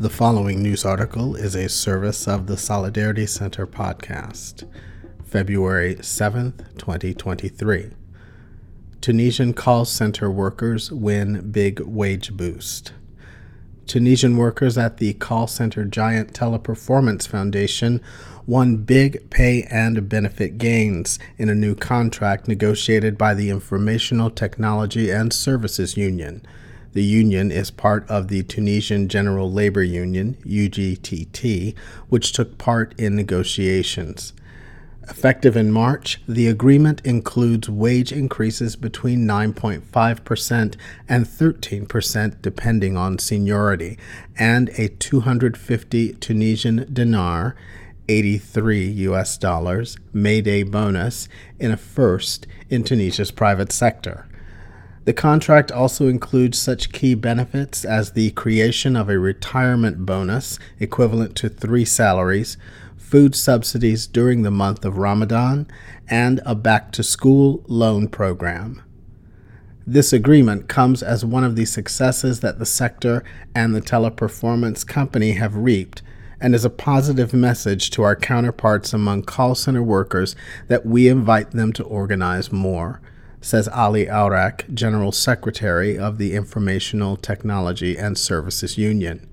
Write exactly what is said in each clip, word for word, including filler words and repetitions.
The following news article is a service of the Solidarity Center podcast, February seventh, twenty twenty-three. Tunisian call center workers win big wage boost. Tunisian workers at the call center giant Teleperformance Foundation won big pay and benefit gains in a new contract negotiated by the Informational Technology and Services Union. The union is part of the Tunisian General Labor Union, U G T T, which took part in negotiations. Effective in March, the agreement includes wage increases between nine point five percent and thirteen percent depending on seniority, and a two hundred fifty Tunisian dinar, eighty-three U S dollars, Mayday bonus in a first in Tunisia's private sector. The contract also includes such key benefits as the creation of a retirement bonus equivalent to three salaries, food subsidies during the month of Ramadan, and a back-to-school loan program. This agreement comes as one of the successes that the sector and the Teleperformance company have reaped, and is a positive message to our counterparts among call center workers that we invite them to organize more, says Ali Aurak, General Secretary of the Informational Technology and Services Union.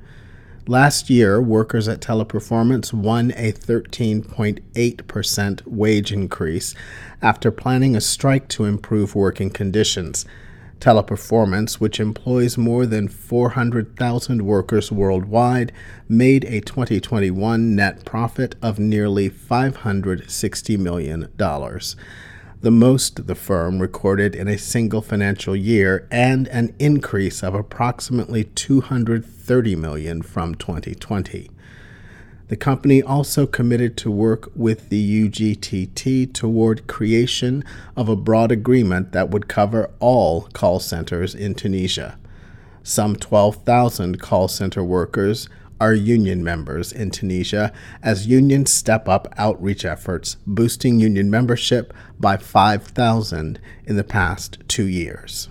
Last year, workers at Teleperformance won a thirteen point eight percent wage increase after planning a strike to improve working conditions. Teleperformance, which employs more than four hundred thousand workers worldwide, made a twenty twenty-one net profit of nearly five hundred sixty million dollars, the most the firm recorded in a single financial year, and an increase of approximately two hundred thirty million dollars from twenty twenty. The company also committed to work with the U G T T toward creation of a broad agreement that would cover all call centers in Tunisia. Some twelve thousand call center workers are union members in Tunisia as unions step up outreach efforts, boosting union membership by five thousand in the past two years.